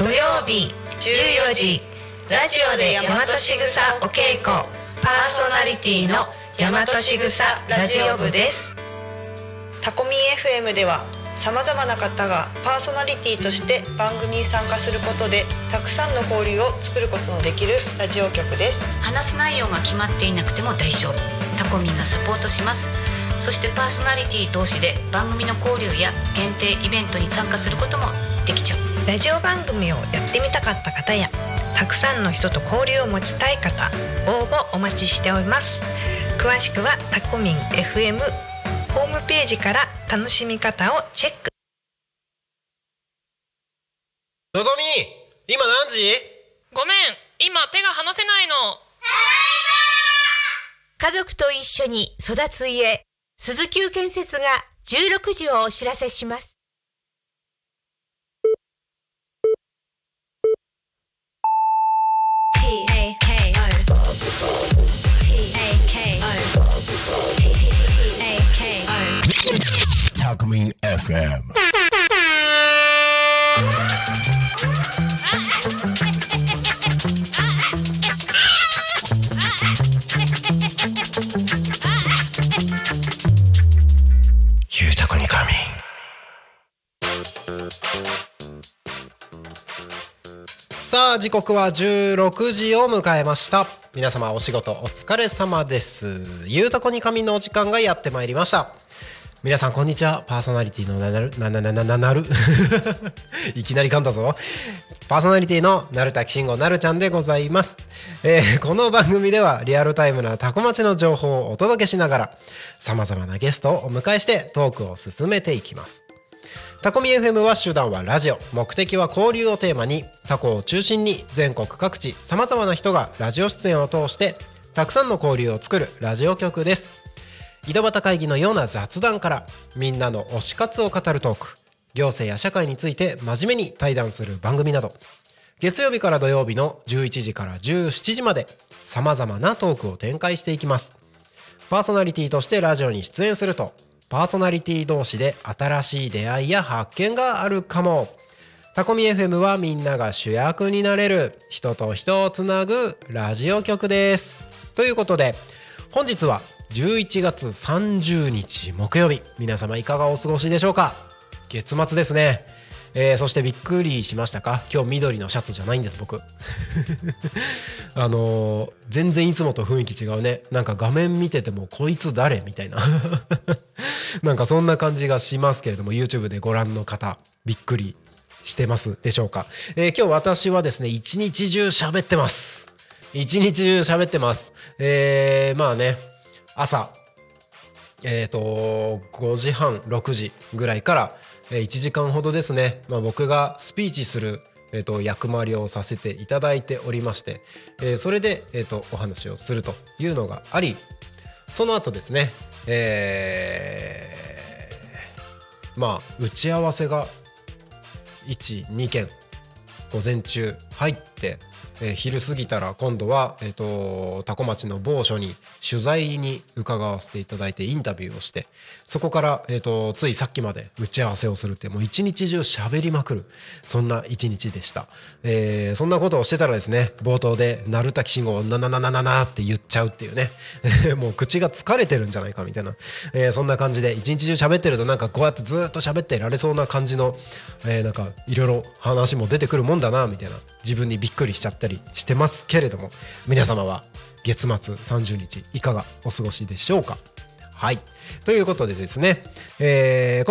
土曜日14時ラジオで大和しぐさお稽古、パーソナリティの大和しぐさラジオ部です。タコミン FM ではさまざまな方がパーソナリティとして番組に参加することでたくさんの交流を作ることのできるラジオ局です。話す内容が決まっていなくても大丈夫、タコミンがサポートします。そしてパーソナリティ同士で番組の交流や限定イベントに参加することもできちゃう。ラジオ番組をやってみたかった方やたくさんの人と交流を持ちたい方、応募お待ちしております。詳しくはタコミン FM ホームページから楽しみ方をチェック。のぞみ、今何時？ごめん、今手が離せないの。家族と一緒に育つ家、鈴木建設が16時をお知らせします。Tacomin FM。 ゆうたこにかみ。さあ時刻は16時を迎えました。皆様お仕事お疲れ様です。ゆうたこにかみのお時間がやってまいりました。皆さんこんにちは。パーソナリティのなるいきなり噛んだぞ。パーソナリティのなるたきしんごなるちゃんでございます。この番組ではリアルタイムなタコ町の情報をお届けしながら様々なゲストをお迎えしてトークを進めていきます。タコミ FM は手段はラジオ、目的は交流をテーマにタコを中心に全国各地様々な人がラジオ出演を通してたくさんの交流を作るラジオ局です。井戸端会議のような雑談からみんなの推し活を語るトーク、行政や社会について真面目に対談する番組など、月曜日から土曜日の11時から17時までさまざまなトークを展開していきます。パーソナリティとしてラジオに出演するとパーソナリティ同士で新しい出会いや発見があるかも。タコミ FM はみんなが主役になれる、人と人をつなぐラジオ局です。ということで本日は11月30日木曜日、皆様いかがお過ごしでしょうか。月末ですね。そしてびっくりしましたか？今日緑のシャツじゃないんです僕全然いつもと雰囲気違うね。なんか画面見ててもこいつ誰みたいななんかそんな感じがしますけれども、 YouTube でご覧の方びっくりしてますでしょうか。今日私はですね一日中喋ってます。まあね、朝5時半6時ぐらいから1時間ほどですね、僕がスピーチする役回りをさせていただいておりまして、それでお話をするというのがあり、その後ですね、打ち合わせが 1,2 件午前中入って、昼過ぎたら今度は、タコ町の某所に取材に伺わせていただいてインタビューをして、そこから、ついさっきまで打ち合わせをするって、もう一日中喋りまくる、そんな一日でした。そんなことをしてたらですね、冒頭でなるたき信号をなって言っちゃうっていうねもう口が疲れてるんじゃないかみたいな、そんな感じで一日中喋ってるとなんかこうやってずっと喋ってられそうな感じの、なんかいろいろ話も出てくるもんだなみたいな、自分にびっくりしちゃったりしてますけれども、皆様は月末30日いかがお過ごしでしょうか。はい、ということでですね、こ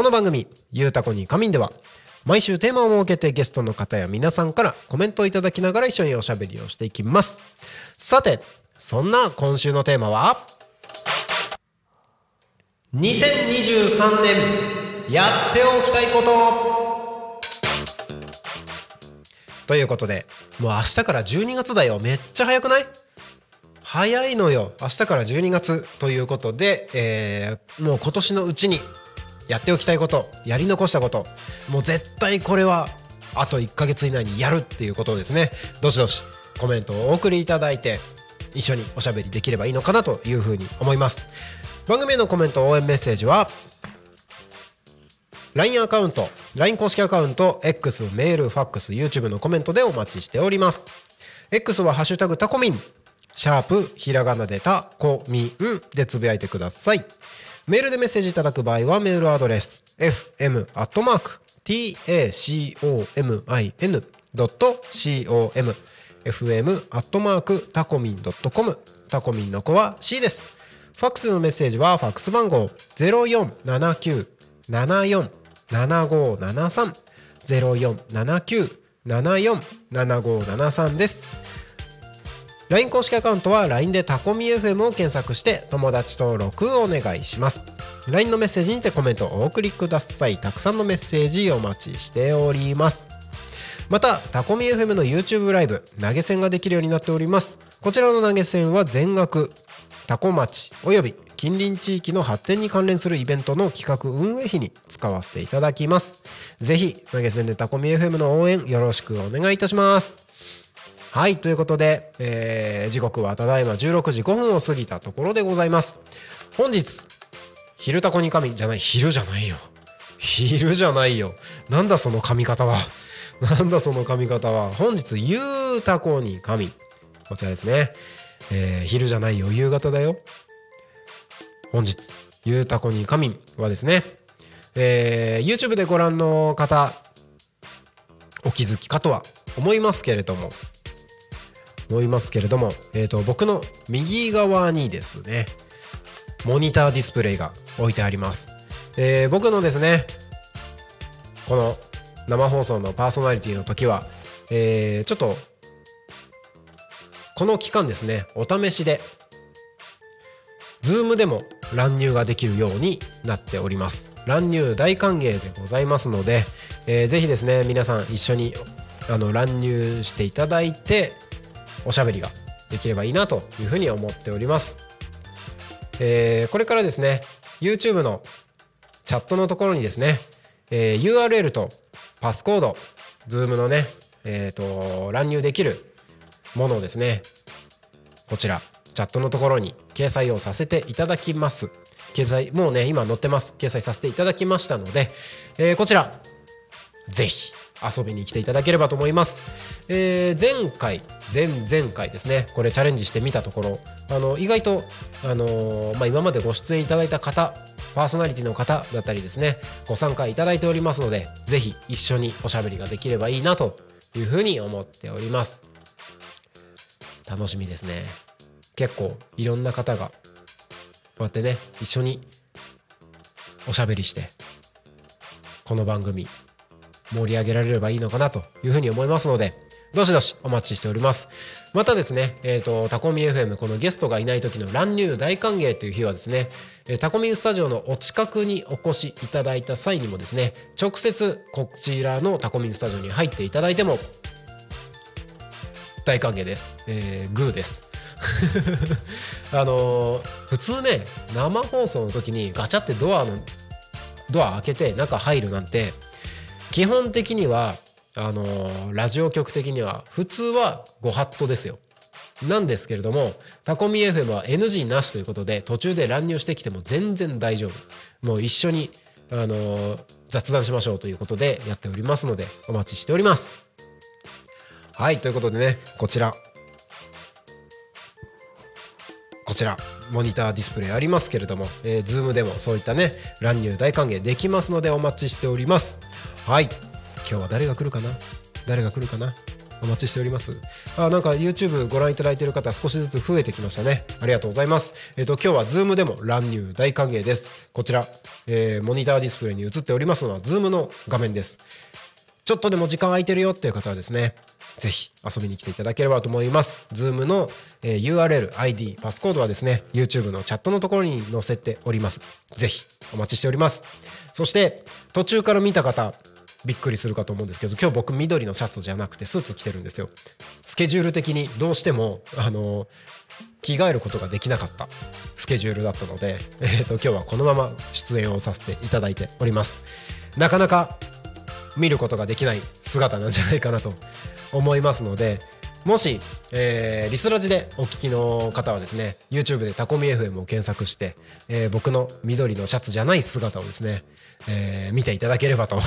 の番組ゆうたこにかみんでは毎週テーマを設けてゲストの方や皆さんからコメントをいただきながら一緒におしゃべりをしていきます。さてそんな今週のテーマは2023年やっておきたいことということで、もう明日から12月だよ。めっちゃ早くない？早いのよ。明日から12月ということで、もう今年のうちにやっておきたいこと、やり残したこと、もう絶対これはあと1ヶ月以内にやるっていうことをですね、どしどしコメントをお送りいただいて一緒におしゃべりできればいいのかなというふうに思います。番組へのコメント応援メッセージは LINE アカウント、LINE 公式アカウント、X、メール、ファックス、YouTube のコメントでお待ちしております。X はハッシュタグタコミン、#ひらがなでタコミンでつぶやいてください。メールでメッセージいただく場合はメールアドレス fm@tacomin.com、 fm@tacomin.com、 タコミンの子は C です。ファックスのメッセージはファックス番号 0479747573 0479747573 です。 LINE 公式アカウントは LINE でタコミ FM を検索して友達登録お願いします。 LINE のメッセージにてコメントをお送りください。たくさんのメッセージお待ちしております。またタコミ FM の YouTube ライブ投げ銭ができるようになっております。こちらの投げ銭は全額タコ町および近隣地域の発展に関連するイベントの企画運営費に使わせていただきます。ぜひ投げ銭でタコミ FM の応援よろしくお願いいたします。はい、ということで、時刻はただいま16時5分を過ぎたところでございます。本日昼タコに神じゃない、昼じゃないよ、なんだその髪型は、本日ゆうタコに神、こちらですね、昼じゃないよ、夕方だよ。本日ゆうたこにかみんはですね、YouTube でご覧の方お気づきかとは思いますけれども、僕の右側にですねモニターディスプレイが置いてあります。僕のですねこの生放送のパーソナリティの時は、ちょっとこの期間ですねお試しで Zoom でも乱入ができるようになっております。乱入大歓迎でございますので、ぜひですね皆さん一緒に乱入していただいておしゃべりができればいいなというふうに思っております。これからですね YouTube のチャットのところにですね、URL とパスコード Zoom のね、乱入できるものをですねこちらチャットのところに掲載をさせていただきます。掲載もうね今載ってます。掲載させていただきましたので、こちらぜひ遊びに来ていただければと思います。前々回ですねこれチャレンジしてみたところ意外と、今までご出演いただいた方パーソナリティの方だったりですねご参加いただいておりますのでぜひ一緒におしゃべりができればいいなというふうに思っております。楽しみですね。結構いろんな方がこうやってね一緒におしゃべりしてこの番組盛り上げられればいいのかなというふうに思いますのでどしどしお待ちしております。またですね、タコミ FM このゲストがいない時の乱入大歓迎という日はですねタコミンスタジオのお近くにお越しいただいた際にもですね直接こちらのタコミンスタジオに入っていただいても大歓迎です、グーです普通ね生放送の時にガチャってドア開けて中入るなんて基本的にはラジオ局的には普通はご法度ですよ。なんですけれどもタコミ FM は NG なしということで途中で乱入してきても全然大丈夫。もう一緒に、雑談しましょうということでやっておりますのでお待ちしております。はい、ということでねこちらモニターディスプレイありますけれども、Zoom でもそういったね乱入大歓迎できますのでお待ちしております。はい、今日は誰が来るかなお待ちしております。なんか YouTube ご覧いただいている方少しずつ増えてきましたね。ありがとうございます。今日は Zoom でも乱入大歓迎です。こちら、モニターディスプレイに映っておりますのは Zoom の画面です。ちょっとでも時間空いてるよっていう方はですねぜひ遊びに来ていただければと思います。 Zoom の URL、ID、パスコードはですね YouTube のチャットのところに載せております。ぜひお待ちしております。そして途中から見た方びっくりするかと思うんですけど今日僕緑のシャツじゃなくてスーツ着てるんですよ。スケジュール的にどうしても着替えることができなかったスケジュールだったので、今日はこのまま出演をさせていただいております。なかなか見ることができない姿なんじゃないかなと思いますので、もし、リスラジでお聞きの方はですね YouTube でタコミ FM を検索して、僕の緑のシャツじゃない姿をですね、見ていただければと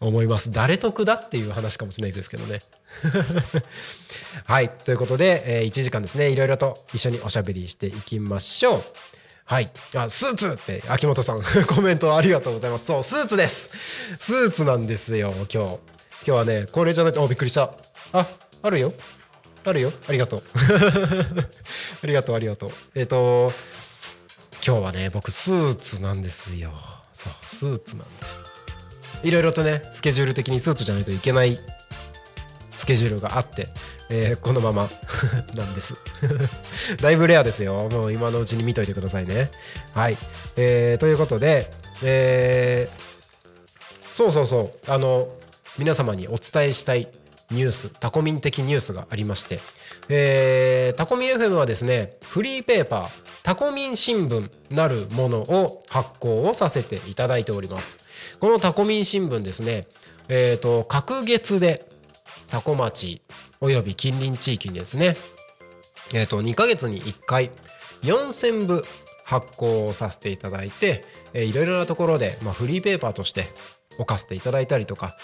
思います。誰得だっていう話かもしれないですけどねはい、ということで、1時間ですねいろいろと一緒におしゃべりしていきましょう。はい、あスーツって秋元さんコメントありがとうございます。そうスーツです。スーツなんですよ今日はねこれじゃないとびっくりした。あるよありがとうありがとう今日はね僕スーツなんですよ。そうスーツなんです。いろいろとねスケジュール的にスーツじゃないといけないスケジュールがあって、このままなんですだいぶレアですよ。もう今のうちに見といてくださいね。はい、ということで、そう皆様にお伝えしたいニュースタコミン的ニュースがありまして、タコミン FM はですねフリーペーパータコミン新聞なるものを発行をさせていただいております。このタコミン新聞ですね、隔月でタコ町および近隣地域にですね、2ヶ月に1回4000部発行をさせていただいて、いろいろなところで、フリーペーパーとして置かせていただいたりとか、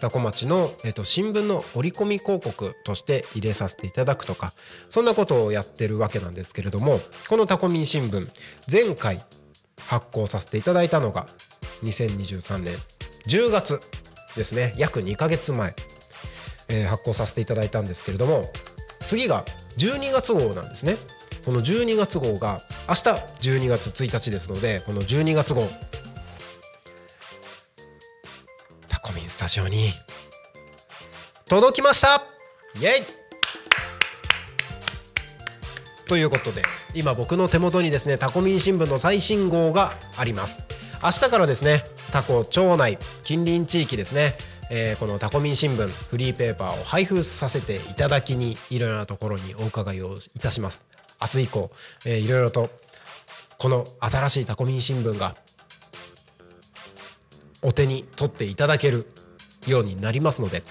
タコ町の、新聞の折り込み広告として入れさせていただくとか、そんなことをやってるわけなんですけれども、このタコミン新聞前回発行させていただいたのが2023年10月ですね。約2ヶ月前、発行させていただいたんですけれども、次が12月号なんですね。この12月号が明日12月1日ですので、この12月号タコミンスタジオに届きました。イエイということで、今僕の手元にですねタコミン新聞の最新号があります。明日からですねタコ町内近隣地域ですね、このタコミン新聞フリーペーパーを配布させていただきに、いろいろなところにお伺いをいたします。明日以降、いろいろとこの新しいタコミン新聞がお手に取っていただけるようになりますので、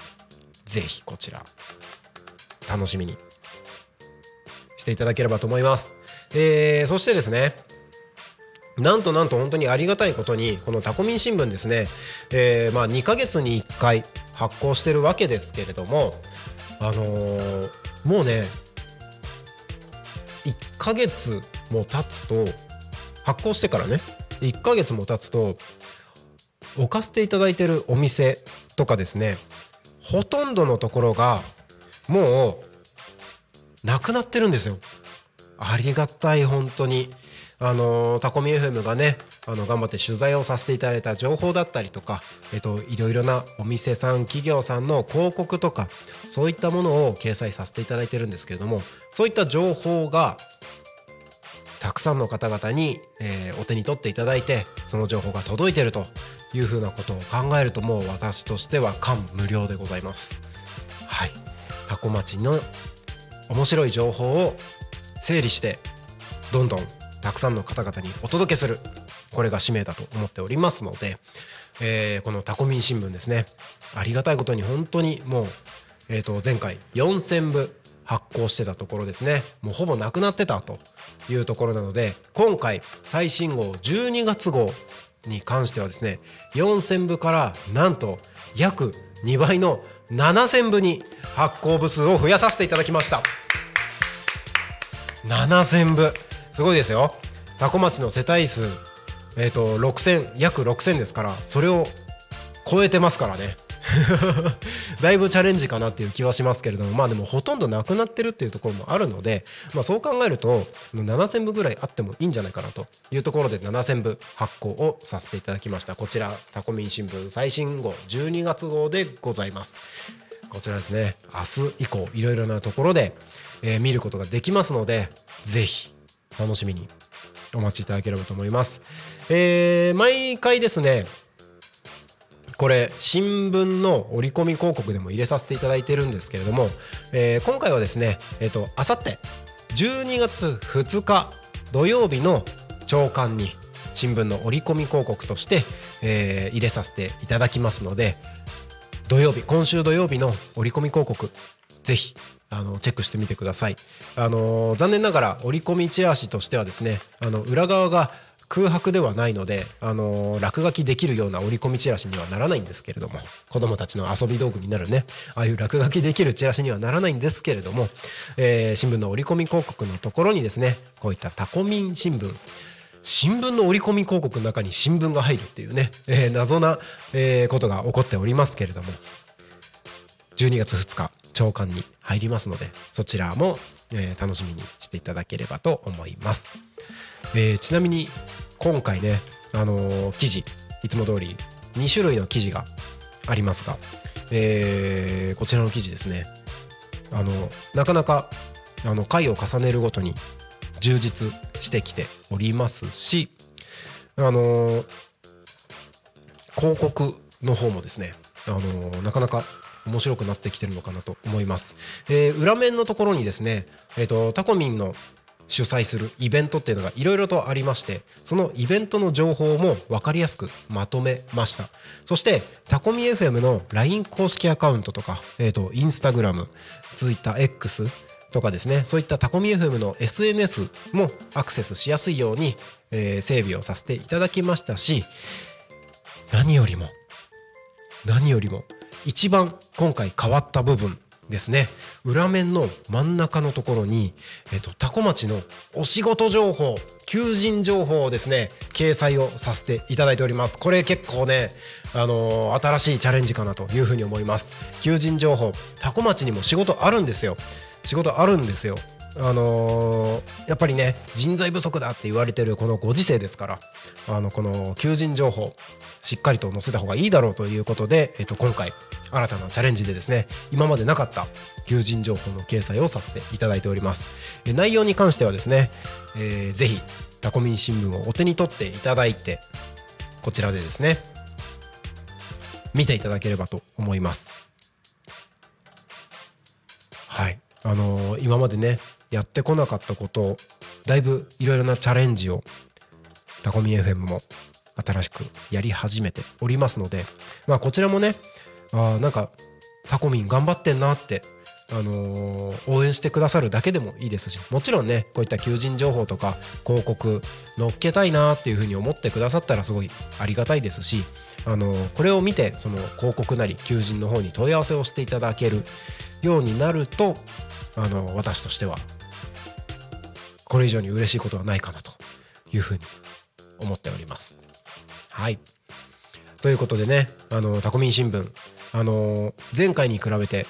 ぜひこちら楽しみにしていただければと思います。そしてですね、なんと本当にありがたいことに、このタコミン新聞ですね、2ヶ月に1回発行してるわけですけれども、もうね1ヶ月も経つと、発行してからね1ヶ月も経つと、置かせていただいてるお店とかですね、ほとんどのところがもうなくなってるんですよ。ありがたい本当に。タコミ FM がね頑張って取材をさせていただいた情報だったりとか、いろいろなお店さん企業さんの広告とか、そういったものを掲載させていただいてるんですけれども、そういった情報がたくさんの方々に、お手に取っていただいて、その情報が届いているというふうなことを考えると、もう私としては感無量でございます。はい、タコ町の面白い情報を整理して、どんどんたくさんの方々にお届けする、これが使命だと思っておりますので、このタコミン新聞ですね、ありがたいことに本当にもう、前回4000部発行してたところですね、もうほぼなくなってたというところなので、今回最新号12月号に関してはですね、4000部からなんと約2倍の7000部に発行部数を増やさせていただきました7000部すごいですよ。タコ町の世帯数、約6000ですから、それを超えてますからねだいぶチャレンジかなっていう気はしますけれども、でもほとんどなくなってるっていうところもあるので、そう考えると7000部ぐらいあってもいいんじゃないかなというところで、7000部発行をさせていただきました。こちらタコミン新聞最新号12月号でございます。こちらですね、明日以降いろいろなところで、見ることができますので、ぜひ楽しみにお待ちいただければと思います。毎回ですね、これ新聞の折り込み広告でも入れさせていただいてるんですけれども、今回はですね、あさって12月2日土曜日の朝刊に新聞の折り込み広告として、入れさせていただきますので、今週土曜日の折り込み広告、ぜひチェックしてみてください。残念ながら折り込みチラシとしてはですね、裏側が空白ではないので、落書きできるような折り込みチラシにはならないんですけれども、子供たちの遊び道具になるね、ああいう落書きできるチラシにはならないんですけれども、新聞の折り込み広告のところにですね、こういったタコミン新聞の折り込み広告の中に新聞が入るっていうね、謎な、ことが起こっておりますけれども、12月2日朝刊に入りますので、そちらも、楽しみにしていただければと思います。ちなみに今回ね、記事いつも通り2種類の記事がありますが、こちらの記事ですね、なかなか回を重ねるごとに充実してきておりますし、広告の方もですね、なかなか面白くなってきてるのかなと思います。裏面のところにですね、タコミンの主催するイベントっていうのがいろいろとありまして、そのイベントの情報も分かりやすくまとめました。そしてタコミ FM の LINE 公式アカウントとか、Instagram、Twitter、X とかですね、そういったタコミ FM の SNS もアクセスしやすいように、整備をさせていただきましたし、何よりも一番今回変わった部分ですね、裏面の真ん中のところに、タコ町のお仕事情報、求人情報をですね、掲載をさせていただいております。これ結構ね、新しいチャレンジかなというふうに思います。求人情報、タコ町にも仕事あるんですよ。やっぱりね、人材不足だって言われてるこのご時世ですから、この求人情報しっかりと載せた方がいいだろうということで、今回新たなチャレンジでですね、今までなかった求人情報の掲載をさせていただいております。内容に関してはですね、ぜひタコミン新聞をお手に取っていただいて、こちらでですね見ていただければと思います。はい、今までねやってこなかったことを、だいぶいろいろなチャレンジをタコミ FM も新しくやり始めておりますので、まあこちらもね、なんかタコミン頑張ってんなって、応援してくださるだけでもいいですし、もちろんねこういった求人情報とか広告載っけたいなっていうふうに思ってくださったらすごいありがたいですし、これを見てその広告なり求人の方に問い合わせをしていただけるようになると、私としてはこれ以上に嬉しいことはないかなというふうに思っております。はい、ということでね、タコミン新聞、前回に比べて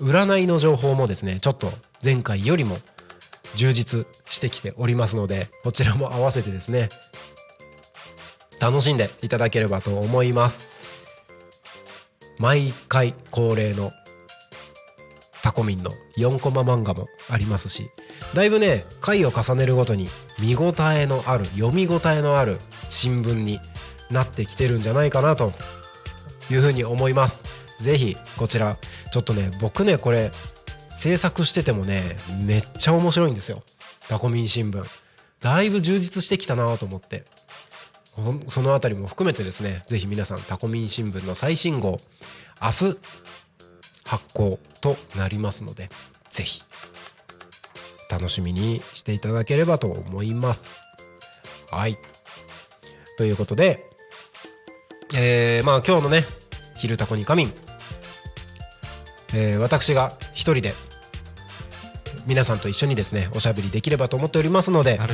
占いの情報もですね、ちょっと前回よりも充実してきておりますので、こちらも合わせてですね楽しんでいただければと思います。毎回恒例のタコミンの4コマ漫画もありますし、だいぶね回を重ねるごとに見応えのある、読み応えのある新聞になってきてるんじゃないかなというふうに思います。ぜひこちら、ちょっとね僕ねこれ制作しててもねめっちゃ面白いんですよ。タコミン新聞だいぶ充実してきたなと思って、そのあたりも含めてですね、ぜひ皆さんタコミン新聞の最新号明日発行となりますので、ぜひ楽しみにしていただければと思います。はい、ということで、今日のね昼タコに仮眠、私が一人で皆さんと一緒にですねおしゃべりできればと思っておりますので。び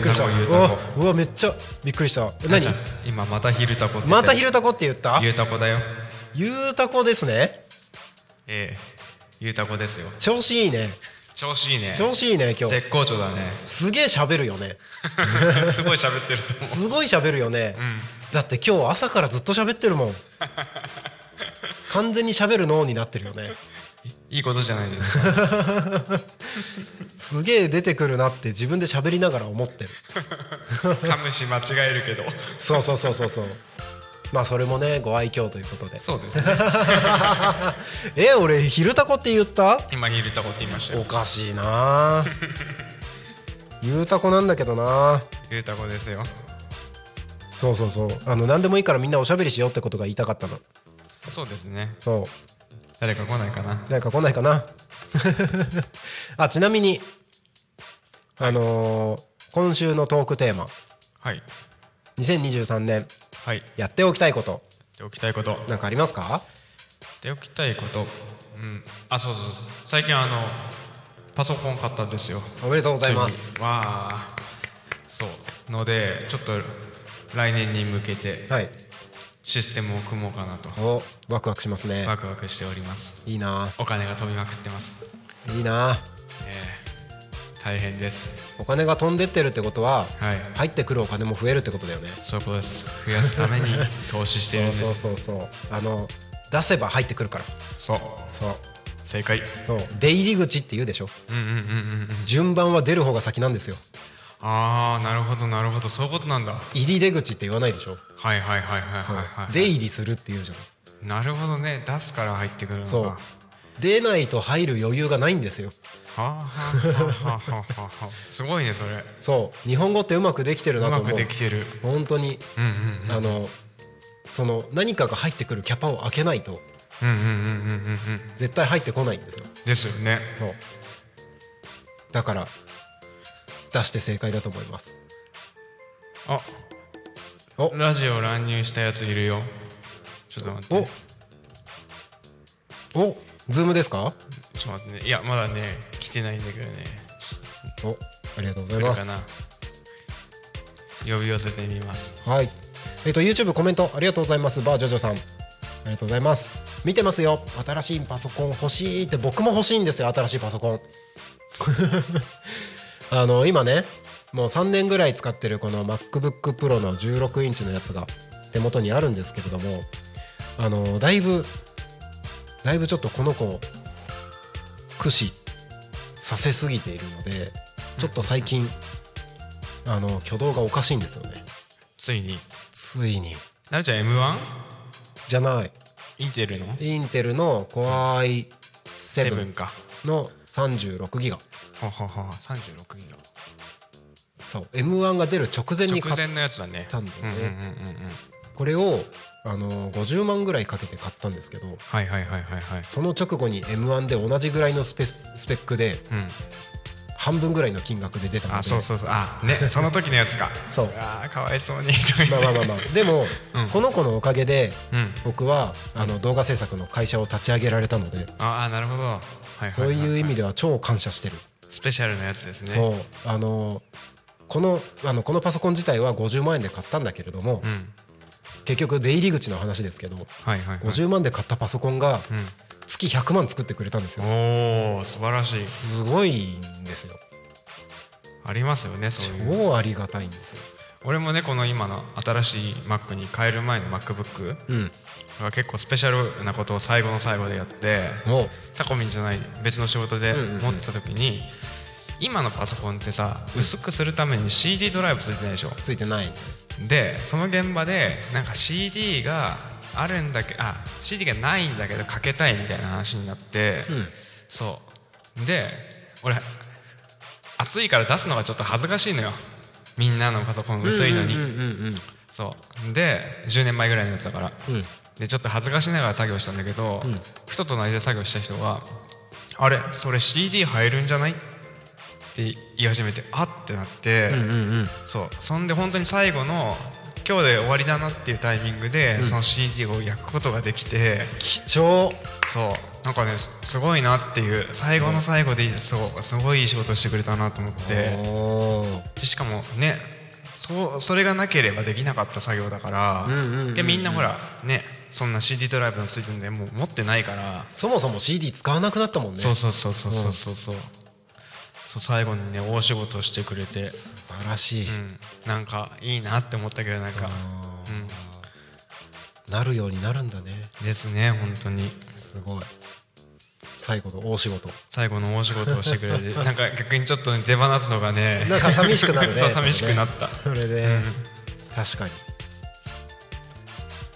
っくりした。うわめっちゃびっくりした。何今また昼タコって言った。ゆうタコだよ。ゆうタコですね。ゆうタコですよ。調子いいね今日。絶好調だね。すげえ喋るよねすごい喋ってると思う。すごい喋るよね、うん、だって今日朝からずっと喋ってるもん完全に喋る脳になってるよね。いいことじゃないですかすげえ出てくるなって自分で喋りながら思ってる噛むし間違えるけどそう、まあそれもねご愛嬌ということで。そうですね俺昼タコって言った？今昼タコって言いましたよ。おかしいなゆうタコなんだけどな。ゆうタコですよ。そう、何でもいいからみんなおしゃべりしようってことが言いたかったの。そうですね。そう誰か来ないかなあ、ちなみに、はい、今週のトークテーマ、はい、2023年、はい、やっておきたいこと、やっておきたいことなんかありますか？やっておきたいこと、うん、あ、そうそうそう、最近パソコン買ったんですよ。おめでとうございます。わあ、そうのでちょっと来年に向けて、はい、システムを組もうかなと。お、ワクワクしますね。ワクワクしております。いいな。お金が飛びまくってます。いいな、大変です。お金が飛んでってるってことは、はい、入ってくるお金も増えるってことだよね。そういうことです。増やすために投資してるんですそうそうそうそう、出せば入ってくるから。そうそう、正解。そう、出入り口って言うでしょ、うんうんうんうん、順番は出る方が先なんですよ。あー、なるほどなるほど、そういうことなんだ。入り出口って言わないでしょ。はいはいはいはいはい、はい、出入りするって言うじゃん。なるほどね、出すから入ってくるのか。そう、出ないと入る余裕がないんですよ。はあはあはあはあはあすごいねそれ。そう、日本語ってうまくできてるなと思う。うまくできてる本当に、うんうんうん、その何かが入ってくるキャパを開けないと、うんうんうんうんうん、絶対入ってこないんですよ。ですよね。そう、だから出して正解だと思います。あ、お、ラジオ乱入したやついるよ。ちょっと待って。お、ズームですか？ちょっと待ってね。いや、まだね、来てないんだけどね。お、ありがとうございます。これかな。呼び寄せてみます。はい。YouTube コメントありがとうございます。バージョジョさん、ありがとうございます。見てますよ。新しいパソコン欲しいって。僕も欲しいんですよ、新しいパソコン。今ね、もう3年ぐらい使ってるこの MacBook Pro の16インチのやつが手元にあるんですけれども、だいぶちょっとこの子を駆使させすぎているので、ちょっと最近挙動がおかしいんですよね。ついになるちゃん M1 じゃない、インテルの Core i7 の36ギガ。36ギガ。そう、 M1 が出る直前に買ったんだよね。これを50万ぐらいかけて買ったんですけど、はいはいはいはいはい、その直後に M1 で同じぐらいのスペックで、うん、半分ぐらいの金額で出たので。あ、そうそうそう、あ、ね、その時のやつか。そう、あ、かわいそうにまあまあまあまあでも、うん、この子のおかげで、うん、僕は動画制作の会社を立ち上げられたので。ああ、なるほど、はいはいはいはい、そういう意味では超感謝してる。スペシャルなやつですね。そう、このパソコン自体は50万円で買ったんだけれども、うん、結局出入り口の話ですけど、はいはいはい、50万で買ったパソコンが月100万作ってくれたんですよ。お、素晴らしい。すごいんですよ。ありますよね、そういう。超ありがたいんですよ。俺もね、この今の新しい Mac に変える前の MacBook、うん、は結構スペシャルなことを最後の最後でやって、タコミンじゃない別の仕事で持ってた時に、うんうんうん、今のパソコンってさ、薄くするために CD ドライブついてないでしょ。ついてないで、その現場でなんか CD があるんだけど、あ、CD がないんだけどかけたいみたいな話になって、うん、そうで、俺暑いから出すのがちょっと恥ずかしいのよ。みんなのパソコン薄いのに。そうで、10年前ぐらいのやつだから、うん、でちょっと恥ずかしながら作業したんだけど、うん、ふと隣で作業した人が、あれ、それ CD 入るんじゃないって言い始めて、あってなって、うんうんうん、そう、そんで本当に最後の今日で終わりだなっていうタイミングで、うん、その CD を焼くことができて貴重。そう、なんかね、すごいなっていう、最後の最後で、そう、すごいいい仕事してくれたなと思って。お、しかもね、それがなければできなかった作業だから、うんうんうんうん、でみんなほらね、そんな CD ドライブのついてるんでもう持ってないから、そもそも CD 使わなくなったもんね。そうそうそうそうそうそうそう、最後にね、大仕事をしてくれて素晴らしい、うん、なんかいいなって思ったけど、なんか、うん、なるようになるんだね。ですね、本当にすごい。最後の大仕事をしてくれてなんか逆にちょっと、ね、手放すのがね、なんか寂しくなるね寂しくなった。それで、うん、確かに。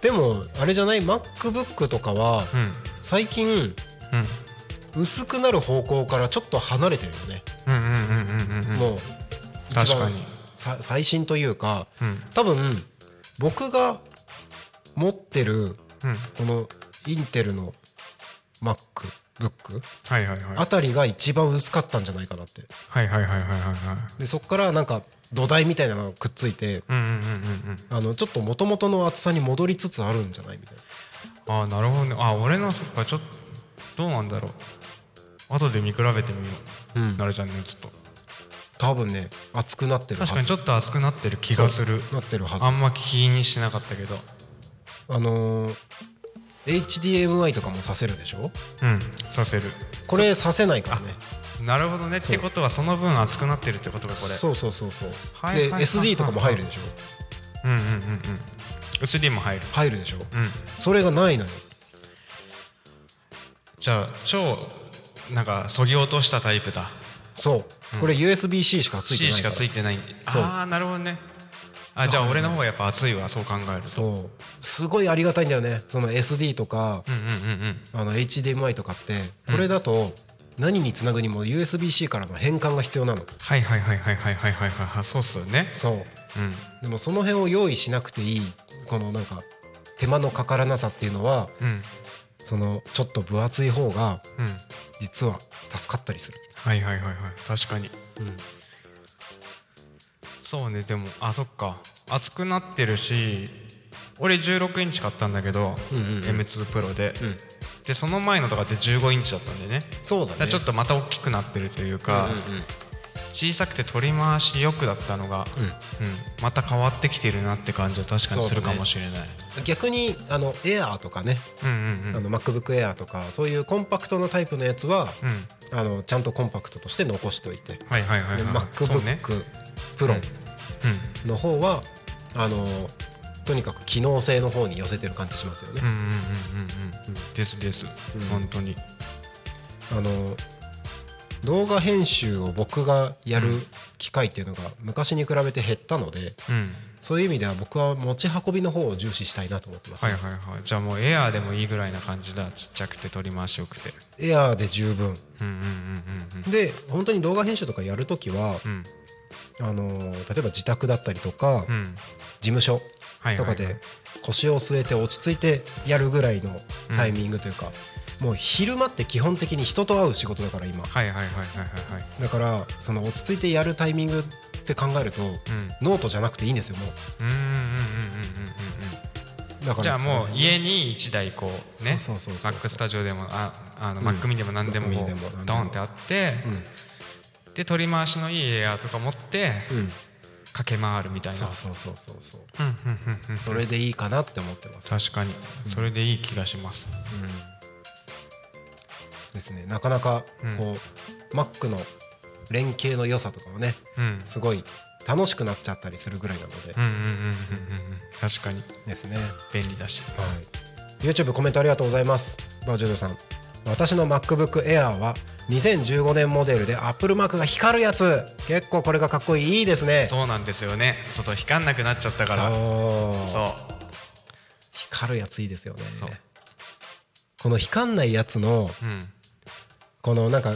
でもあれじゃない、 MacBook とかは、うん、最近、うん、薄くなる方向からちょっと離れてるよね。もう一番最新というか、うん、多分僕が持ってるこのインテルの MacBook あたりが一番薄かったんじゃないかなって。はいはいはいはいはい。でそこからなんか土台みたいなのがくっついて、ちょっと元々の厚さに戻りつつあるんじゃないみたいな。あ、なるほどね。あ、俺のそっか、ちょっとどうなんだろう、後で見比べてみよう、うん、なるじゃんね。ちょっと多分ね厚くなってるはず。確かにちょっと厚くなってる気がする。なってるはず。あんま気にしなかったけど、HDMI とかもさせるでしょ。うん、させる。これさせないからね。なるほどね。ってことはその分厚くなってるってことがこれ。そうそうそうそう。はい、で、はい、SD とかも入るでしょ。うんうんうんうん。SD も入る。入るでしょ。うん。それがないのよ。じゃあ超なんか削ぎ落としたタイプだ。そう。これ USB-C しかついてないから。C しかついてないんで。ああ、なるほどね。あ、じゃあ俺の方がやっぱ熱いわ、そう考えると。そうすごいありがたいんだよね、その SD とか、うんうんうんうん、HDMI とかってこれだと何につなぐにも USB-C からの変換が必要なの。はいはいはいはいはいはいはいはい。そうっすよね。そう、うん、でもその辺を用意しなくていい、このなんか手間のかからなさっていうのは、うん、そのちょっと分厚い方が実は助かったりする、うん、はいはいはいはい。確かに、うん、そうね。でもあ、そっか、厚くなってるし、俺16インチ買ったんだけど、うんうんうん、M2 Pro で、うん、でその前のとかって15インチだったんでね。そうだね。だからちょっとまた大きくなってるというか、うんうんうん、小さくて取り回しよくだったのが、うんうん、また変わってきてるなって感じは確かにするかもしれない、ね。逆にAir とかね、うんうんうん、MacBook Air とかそういうコンパクトなタイプのやつは、うん、ちゃんとコンパクトとして残しておいて、はいはいはいはい、で MacBookプロの方は、うん、とにかく機能性の方に寄せてる感じしますよね。ですです、うん、本当に動画編集を僕がやる機会っていうのが昔に比べて減ったので、うん、そういう意味では僕は持ち運びの方を重視したいなと思ってます、ね。はいはいはい。じゃあもうエアーでもいいぐらいな感じだ。ちっちゃくて取り回しよくてエアーで十分、うんうんうんうん、で本当に動画編集とかやるときは、うん、例えば自宅だったりとか、うん、事務所とかで腰を据えて落ち着いてやるぐらいのタイミングというか、うん、もう昼間って基本的に人と会う仕事だから今、はいはいはいはいはい、だからその落ち着いてやるタイミングって考えると、うん、ノートじゃなくていいんですよもう。うんうんうんうんうんうん。だからじゃあもう家に1台こうね、Mac スタジオでもMac mini でも何でもこうドンってあって。うんで取り回しのいいエアとか持って、うん、駆け回るみたいな。そうそうそうそうそう。それでいいかなって思ってます。確かに、うん、それでいい気がします、うん、ですね。なかなかこう、うん、Mac の連携の良さとかもね、うん、すごい楽しくなっちゃったりするぐらいなので、確かにですね。便利だし、はい、YouTube コメントありがとうございます。バージョドさん、私の MacBook Air は2015年モデルで Apple マークが光るやつ。結構これがかっこいいですね。そうなんですよね。そうそう、光んなくなっちゃったから。そう光るやついいですよね。そうこの光んないやつの、うん、このなんか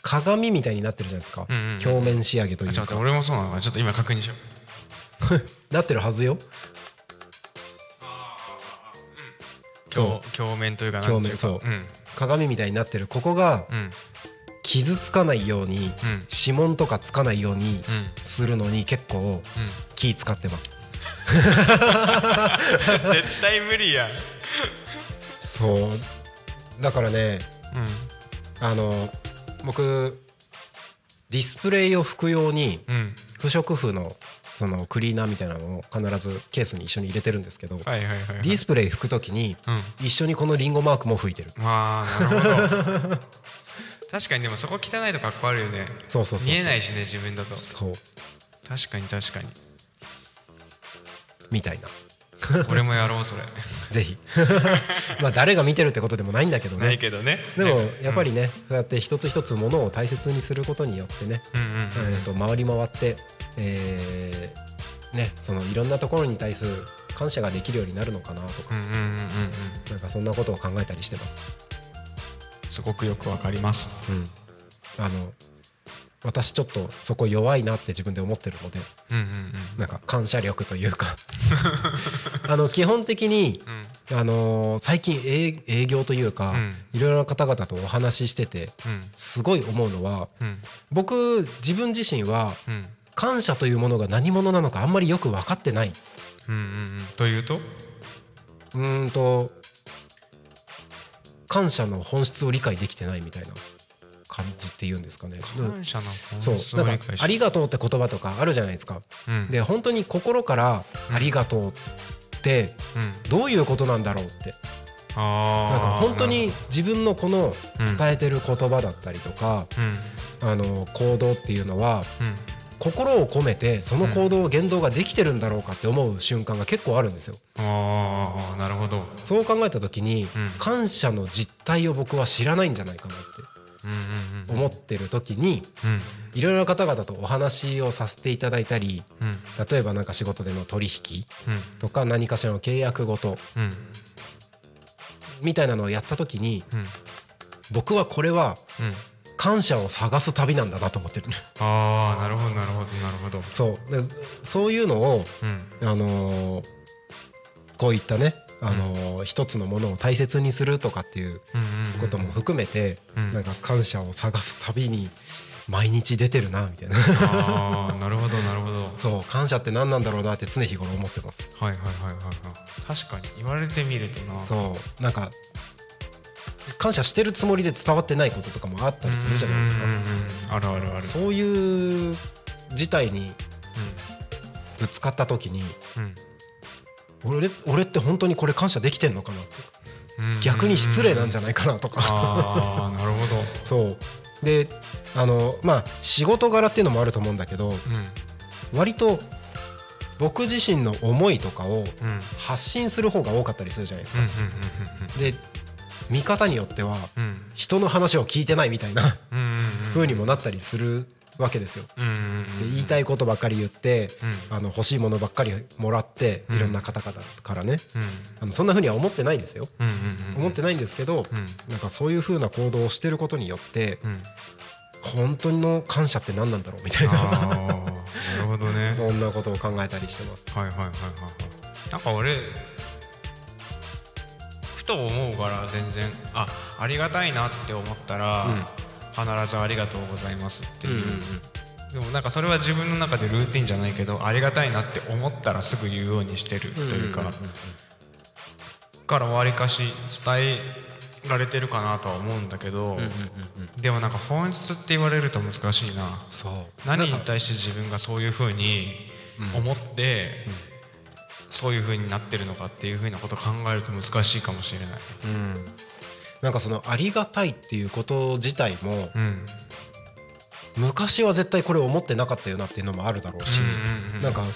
鏡みたいになってるじゃないですか、うんうんうん、鏡面仕上げというか。ちょっと待って、俺もそうなのかな、ちょっと今確認しよう。なってるはずよ。鏡面というか何ていうか、そう、うん、鏡みたいになってるここが傷つかないように、うん、指紋とかつかないようにするのに結構気使ってます、うん、絶対無理やん。そうだからね、うん、僕ディスプレイを拭く用に不織布のそのクリーナーみたいなのを必ずケースに一緒に入れてるんですけど、はいはいはいはい、ディスプレイ拭くときに一緒にこのリンゴマークも拭いてる、うん、あーなるほど。確かにでもそこ汚いとかっこ悪いよね。そうそうそうそう、見えないしね自分だと。そう確かに確かにみたいな。俺もやろうそれ。ぜひ。まあ誰が見てるってことでもないんだけどね。ないけどね。でもやっぱりね、そうやって一つ一つものを大切にすることによってね、回り回って、ね、そのいろんなところに対する感謝ができるようになるのかなとか、なんかそんなことを考えたりしてます。すごくよくわかります。うん、私ちょっとそこ弱いなって自分で思ってるので、なんか感謝力というか基本的に最近営業というか、いろいろな方々とお話ししてて、すごい思うのは、僕自分自身は感謝というものが何者なのかあんまりよく分かってない。というと？感謝の本質を理解できてないみたいな感じって言うんですかね。感謝の本質を理解してない。そう、なんかありがとうって言葉とかあるじゃないですか。で、本当に心からありがとうってどういうことなんだろうって。なんか本当に自分のこの伝えてる言葉だったりとか、行動っていうのは、心を込めてその行動言動ができてるんだろうかって思う瞬間が結構あるんですよ。ああ、なるほど。そう考えた時に、感謝の実態を僕は知らないんじゃないかなって思ってる時に、いろいろな方々とお話をさせていただいたり、例えばなんか仕事での取引とか何かしらの契約ごとみたいなのをやった時に、僕はこれは感謝を探す旅なんだなと思ってる。ああ、なるほどなるほどなるほど。そうで、そういうのを、こういったね、一つのものを大切にするとかっていうことも含めて、なんか感謝を探す旅に毎日出てるなみたいな。ああ、なるほどなるほど。そう、感謝って何なんだろうなって常日頃思ってます。はいはいはいはいはい。確かに言われてみるとな。そう、なんか。感謝してるつもりで伝わってないこととかもあったりするじゃないですか。あるあるある。そういう事態にぶつかった時に、俺って本当にこれ感謝できてんのかなって、逆に失礼なんじゃないかなとか。ああ、なるほど。そうで、まあ仕事柄っていうのもあると思うんだけど、割と僕自身の思いとかを発信する方が多かったりするじゃないですか。で、見方によっては人の話を聞いてないみたいな風にもなったりするわけですよ。で、言いたいことばっかり言って、欲しいものばっかりもらって、いろんな方々からね、そんな風には思ってないですよ。思ってないんですけど、なんかそういう風な行動をしてることによって、本当の感謝って何なんだろうみたいな。なるほどね。そんなことを考えたりしてます。はいはいはいはいはい。なんか俺。ふと思うから全然 ありがたいなって思ったら、必ずありがとうございますっていう、でもなんかそれは自分の中でルーティンじゃないけど、ありがたいなって思ったらすぐ言うようにしてるというか、からわりかし伝えられてるかなとは思うんだけど、でもなんか本質って言われると難しいな。そう、何に対して自分がそういう風に思って、そういう風になってるのかっていう風なことを考えると難しいかもしれない。なんかそのありがたいっていうこと自体も、昔は絶対これ思ってなかったよなっていうのもあるだろうし、なんか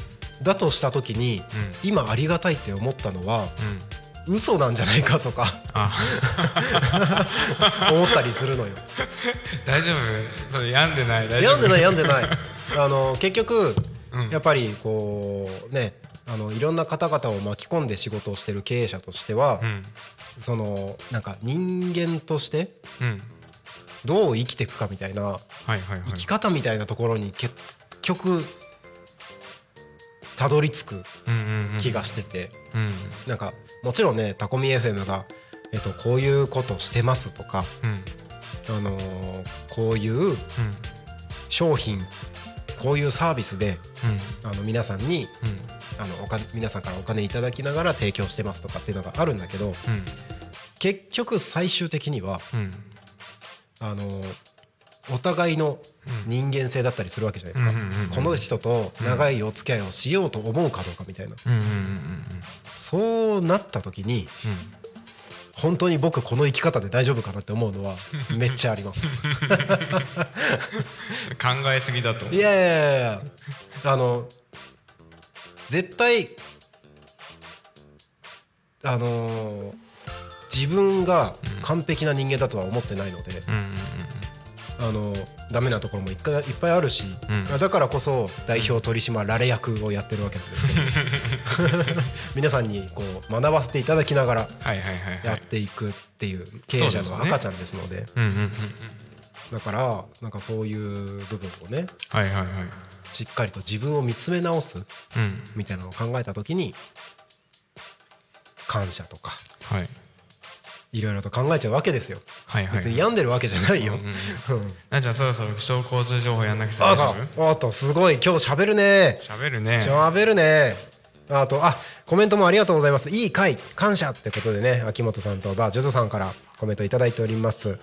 だとした時に、今ありがたいって思ったのは、嘘なんじゃないかとか思ったりするのよ。大丈夫？それ病んでない？病んでない結局、やっぱりこうね、いろんな方々を巻き込んで仕事をしてる経営者としては、そのなんか人間としてどう生きていくかみたいな、生き方みたいなところに結局たどり着く気がしてて、なんかもちろんね、タコミ FM がこういうことしてますとか、こういう商品、こういうサービスで、皆さんに、皆さんからお金いただきながら提供してますとかっていうのがあるんだけど、結局最終的には、お互いの人間性だったりするわけじゃないですか。この人と長いお付き合いをしようと思うかどうかみたいな、そうなった時に、本当に僕この生き方で大丈夫かなって思うのはめっちゃあります考えすぎだと。いやいやいや、絶対自分が完璧な人間だとは思ってないので、ダメなところもいっぱいあるし、だからこそ代表取締られ役をやってるわけですけど皆さんにこう学ばせていただきながらやっていくっていう経営者の赤ちゃんですので、だからなんかそういう部分をね、しっかりと自分を見つめ直すみたいなのを考えた時に、感謝とか、はい、いろいろと考えちゃうわけですよ、はいはい、別に病んでるわけじゃないよ、うんうん、なちゃんそろそろ気象交通情報やんなくて大丈夫？あとすごい今日喋るね。あとコメントもありがとうございます。いい回感謝ってことでね、秋元さんとバージョゾさんからコメントいただいております。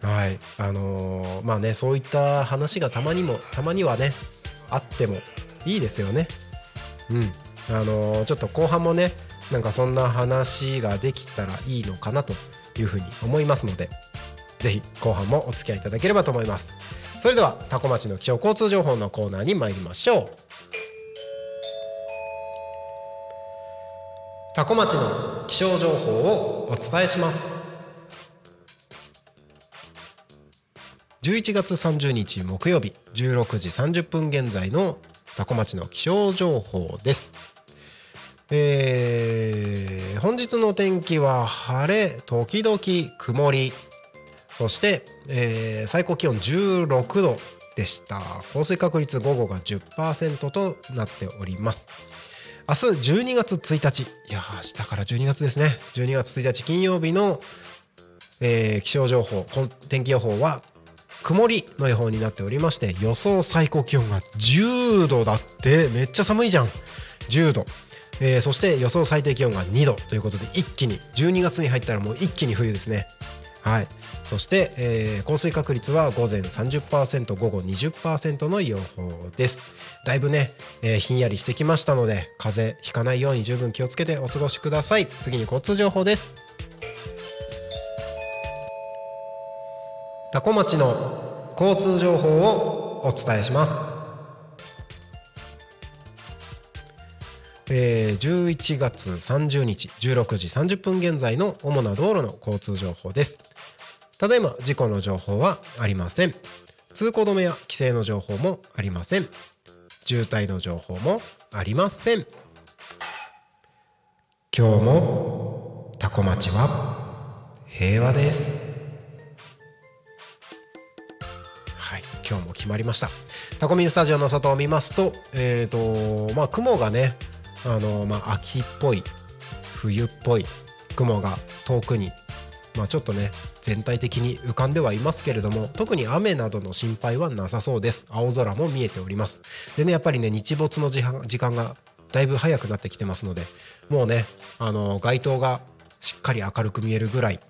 はい、まあね、そういった話がたまにはねあってもいいですよね。うん、ちょっと後半もねなんかそんな話ができたらいいのかなというふうに思いますので、ぜひ後半もお付き合いいただければと思います。それではタコ町の気象交通情報のコーナーに参りましょう。タコ町の気象情報をお伝えします。11月30日木曜日16時30分現在のタコ町の気象情報です。本日の天気は晴れ時々曇り、そして、最高気温16度でした。降水確率午後が 10% となっております。明日12月1日、いや明日から12月ですね。12月1日金曜日の、気象情報天気予報は曇りの予報になっておりまして、予想最高気温が10度だって。めっちゃ寒いじゃん、10度。そして予想最低気温が2度ということで、一気に12月に入ったらもう一気に冬ですね。はい。そして、降水確率は午前 30% 午後 20% の予報です。だいぶね、ひんやりしてきましたので、風邪ひかないように十分気をつけてお過ごしください。次に交通情報です。タコ町の交通情報をお伝えします。11月30日16時30分現在の主な道路の交通情報です。ただいま事故の情報はありません。通行止めや規制の情報もありません。渋滞の情報もありません。今日もタコ町は平和です。はい、今日も決まりました。タコミンスタジオの外を見ますと、雲がね秋っぽい冬っぽい雲が遠くに、ちょっとね全体的に浮かんではいますけれども、特に雨などの心配はなさそうです。青空も見えております。でね、やっぱりね日没の時間がだいぶ早くなってきてますので、もうね街灯がしっかり明るく見えるぐらい、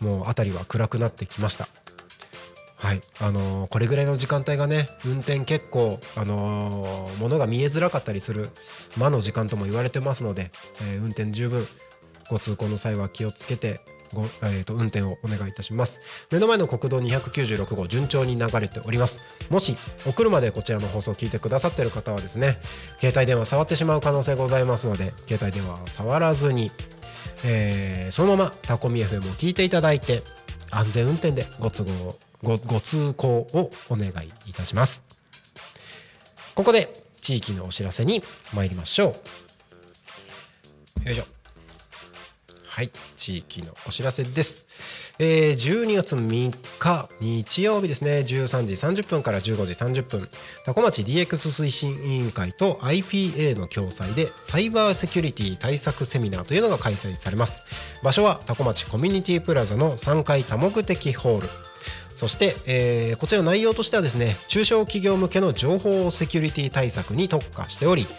もう辺りは暗くなってきました。はい、これぐらいの時間帯がね運転結構物が見えづらかったりする魔の時間とも言われてますので、運転十分ご通行の際は気をつけて運転をお願いいたします。目の前の国道296号順調に流れております。もしお車でこちらの放送を聞いてくださっている方はですね、携帯電話触ってしまう可能性ございますので、携帯電話を触らずに、そのままタコミ FM を聞いていただいて、安全運転でご通行をお願いいたします。ここで地域のお知らせに参りましょう。よいしょ。はい、地域のお知らせです。12月3日日曜日ですね、13時30分から15時30分、多古町 DX 推進委員会と IPA の共催でサイバーセキュリティ対策セミナーというのが開催されます。場所は多古町コミュニティプラザの3階多目的ホール。そして、こちらの内容としてはですね、中小企業向けの情報セキュリティ対策に特化しており、コ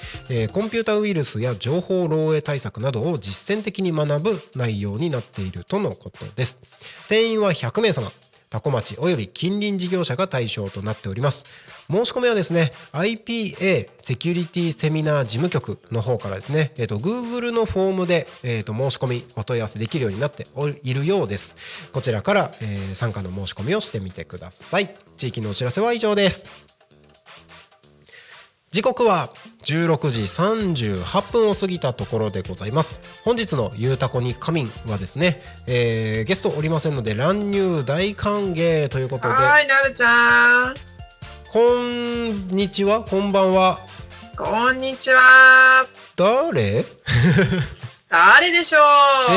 ンピュータウイルスや情報漏洩対策などを実践的に学ぶ内容になっているとのことです。定員は100名様、タコ町および近隣事業者が対象となっております。申し込みはですね IPA セキュリティセミナー事務局の方からですね、Google のフォームで、申し込みお問い合わせできるようになっているようです。こちらから、参加の申し込みをしてみてください。地域のお知らせは以上です。時刻は16時38分を過ぎたところでございます。本日のゆうたこに仮眠はですね、ゲストおりませんので乱入大歓迎ということで、はい、なるちゃんこんにちは。誰でしょ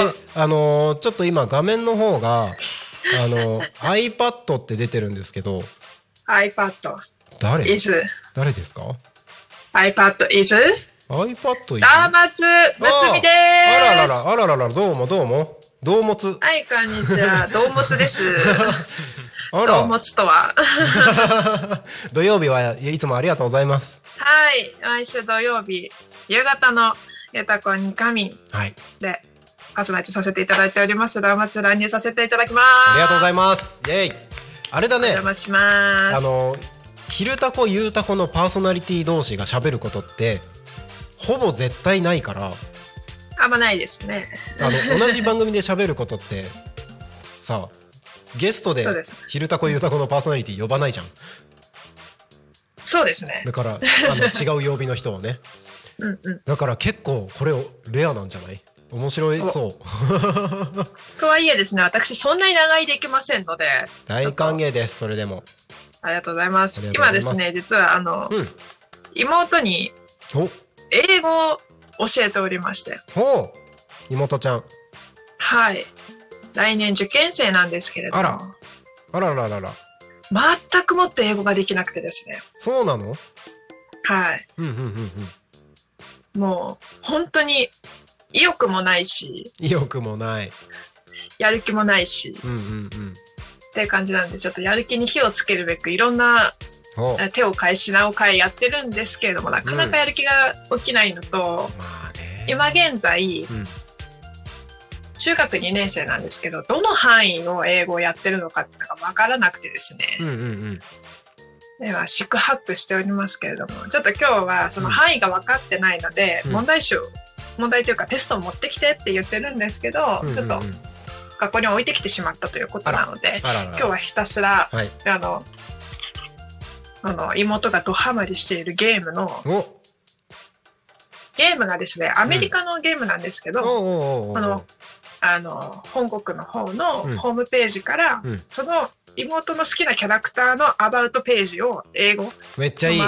う。ちょっと今画面の方がiPad って出てるんですけど、 iPad 誰ですか？iPad is iPad ダーマツムツミです。あららら、どうもつ。はい、こんにちは。どうもつです。あらどうもつとは。土曜日はいつもありがとうございます。はい、毎週土曜日夕方のゆたこにかみでパーソナリティさせていただいております。ダーマツ乱入させていただきます。ありがとうございます。イエイ。あれだね。お邪魔します。昼タコ夕タコのパーソナリティ同士が喋ることって。ほぼ絶対ないからあんまないですね。同じ番組で喋ることってさ、ゲストで昼タコ夕タコのパーソナリティ呼ばないじゃん。そうですね。だから違う曜日の人をねうん、うん、だから結構これレアなんじゃない？面白いそうとはいえですね、私そんなに長いできませんので大歓迎です。それでもありがとうございます。今ですね、実は妹に英語を教えておりまして。ほう、妹ちゃん。はい、来年受験生なんですけれども、あらららら全くもって英語ができなくてですね。そうなの？はい、もう本当に意欲もないしやる気もないし、っていう感じなんで、ちょっとやる気に火をつけるべくいろんな手を変え品を変えやってるんですけれども、なかなかやる気が起きないのと、今現在、中学2年生なんですけど、どの範囲の英語をやってるのかっていうのが分からなくてですね、では四苦八苦しておりますけれども、ちょっと今日はその範囲が分かってないので、問題というかテストを持ってきてって言ってるんですけど、ちょっと学校に置いてきてしまったということなので、今日はひたすら、妹がドハマりしているゲームがですね、アメリカのゲームなんですけど、本国の方のホームページから、その妹の好きなキャラクターのアバウトページを英語のまま、めっちゃいい。